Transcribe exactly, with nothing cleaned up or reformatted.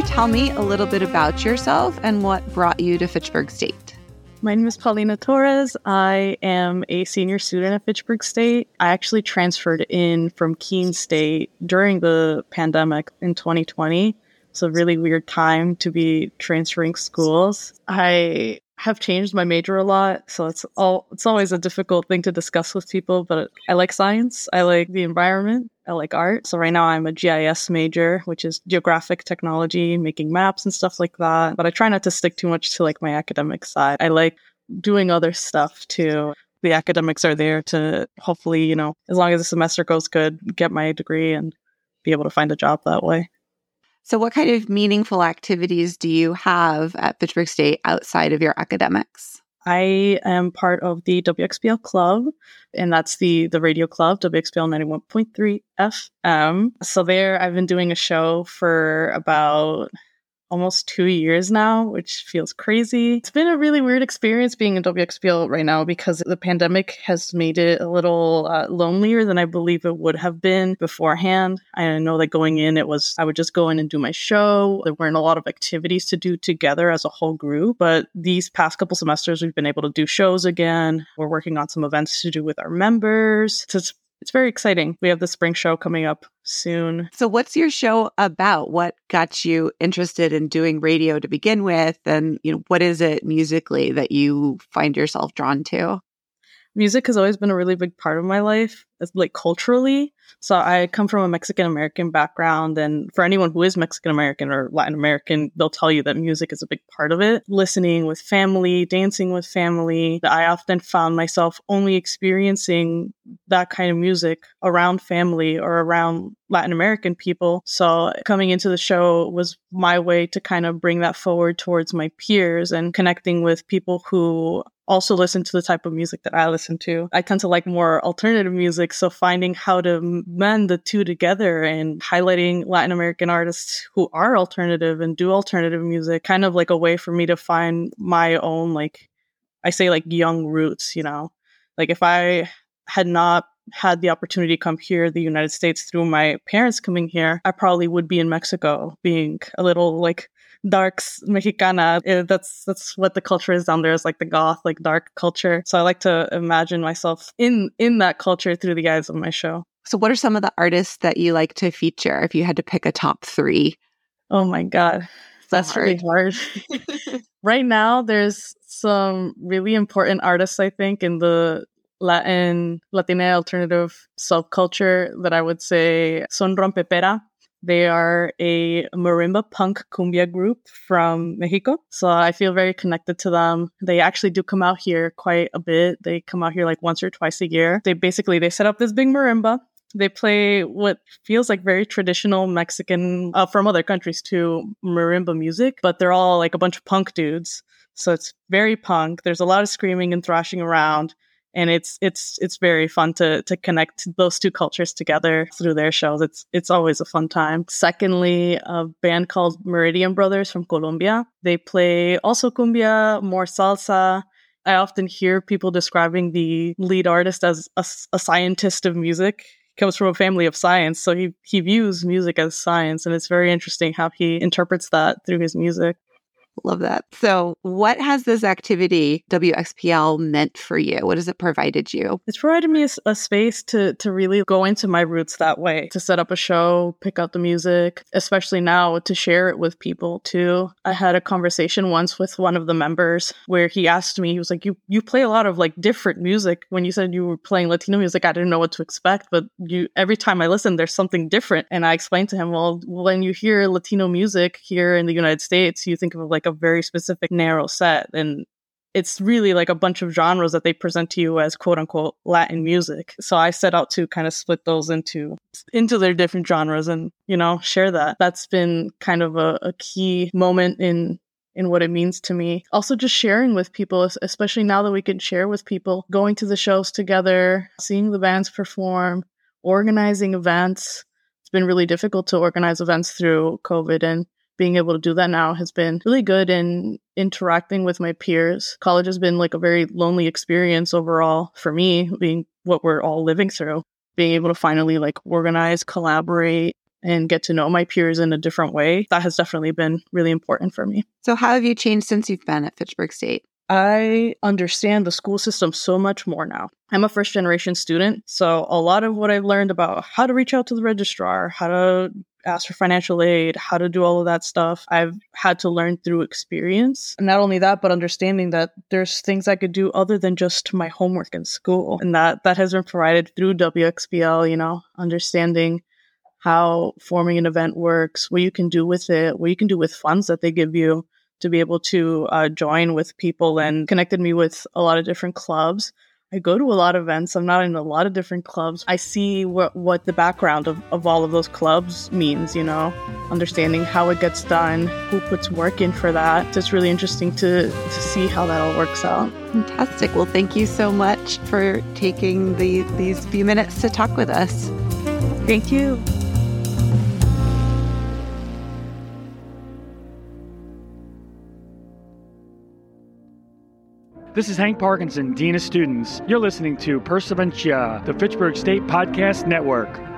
you tell me a little bit about yourself and what brought you to Fitchburg State? My name is Paulina Torres. I am a senior student at Fitchburg State. I actually transferred in from Keene State during the pandemic in twenty twenty. It's a really weird time to be transferring schools. I have changed my major a lot, so it's all it's always a difficult thing to discuss with people, but I like science, I like the environment, I like art. So right now I'm a G I S major, which is geographic technology, making maps and stuff like that. But I try not to stick too much to like my academic side. I like doing other stuff too. The academics are there to hopefully, you know, as long as the semester goes good, get my degree and be able to find a job that way. So what kind of meaningful activities do you have at Fitchburg State outside of your academics? I am part of the W X P L club, and that's the the radio club, W X P L ninety-one point three F M. So there I've been doing a show for about almost two years now, which feels crazy. It's been a really weird experience being in W X P L right now because the pandemic has made it a little uh, lonelier than I believe it would have been beforehand. I know that going in, it was, I would just go in and do my show. There weren't a lot of activities to do together as a whole group, but these past couple semesters, we've been able to do shows again. We're working on some events to do with our members. It's, it's very exciting. We have the spring show coming up soon. So what's your show about? What got you interested in doing radio to begin with? And you know, what is it musically that you find yourself drawn to? Music has always been a really big part of my life, like culturally. So I come from a Mexican-American background. And for anyone who is Mexican-American or Latin American, they'll tell you that music is a big part of it. Listening with family, dancing with family. I often found myself only experiencing that kind of music around family or around Latin American people. So coming into the show was my way to kind of bring that forward towards my peers and connecting with people who also listen to the type of music that I listen to. I tend to like more alternative music, so finding how to mend the two together and highlighting Latin American artists who are alternative and do alternative music, kind of like a way for me to find my own, like, I say like young roots, you know? Like if I had not had the opportunity to come here to the United States through my parents coming here, I probably would be in Mexico being a little like dark Mexicana. That's that's what the culture is down there. It's like the goth, like dark culture. So I like to imagine myself in, in that culture through the eyes of my show. So what are some of the artists that you like to feature if you had to pick a top three? Oh my God. That's really hard. Right now, there's some really important artists, I think, in the Latin, Latina alternative subculture that I would say Son Rompepera. They are a marimba punk cumbia group from Mexico. So I feel very connected to them. They actually do come out here quite a bit. They come out here like once or twice a year. They basically, they set up this big marimba. They play what feels like very traditional Mexican, uh, from other countries too, marimba music, but they're all like a bunch of punk dudes. So it's very punk. There's a lot of screaming and thrashing around. And it's it's it's very fun to to connect those two cultures together through their shows. It's it's always a fun time. Secondly, a band called Meridian Brothers from Colombia. They play also cumbia, more salsa. I often hear people describing the lead artist as a, a scientist of music. He comes from a family of science, so he he views music as science, and it's very interesting how he interprets that through his music. Love that. So what has this activity, W X P L, meant for you? What has it provided you? It's provided me a, a space to to really go into my roots that way, to set up a show, pick out the music, especially now to share it with people too. I had a conversation once with one of the members where he asked me, he was like, you, you play a lot of like different music. When you said you were playing Latino music, I didn't know what to expect, but you every time I listen, there's something different. And I explained to him, well, when you hear Latino music here in the United States, you think of like a very specific narrow set, and it's really like a bunch of genres that they present to you as quote unquote Latin music. So I set out to kind of split those into into their different genres and, you know, share that. That's been kind of a, a key moment in in what it means to me. Also just sharing with people, especially now that we can share with people, going to the shows together, seeing the bands perform, organizing events. It's been really difficult to organize events through COVID, and being able to do that now has been really good in interacting with my peers. College has been like a very lonely experience overall for me, being what we're all living through. Being able to finally like organize, collaborate, and get to know my peers in a different way. That has definitely been really important for me. So how have you changed since you've been at Fitchburg State? I understand the school system so much more now. I'm a first-generation student, so a lot of what I've learned about how to reach out to the registrar, how to ask for financial aid, how to do all of that stuff, I've had to learn through experience. And not only that, but understanding that there's things I could do other than just my homework in school. And that, that has been provided through W X P L, you know, understanding how forming an event works, what you can do with it, what you can do with funds that they give you, to be able to uh, join with people, and connected me with a lot of different clubs. I go to a lot of events. I'm not in a lot of different clubs. I see wh- what the background of, of all of those clubs means, you know, understanding how it gets done, who puts work in for that. It's really interesting to, to see how that all works out. Fantastic. Well, thank you so much for taking the, these few minutes to talk with us. Thank you. This is Hank Parkinson, Dean of Students. You're listening to Perseverantia, the Fitchburg State Podcast Network.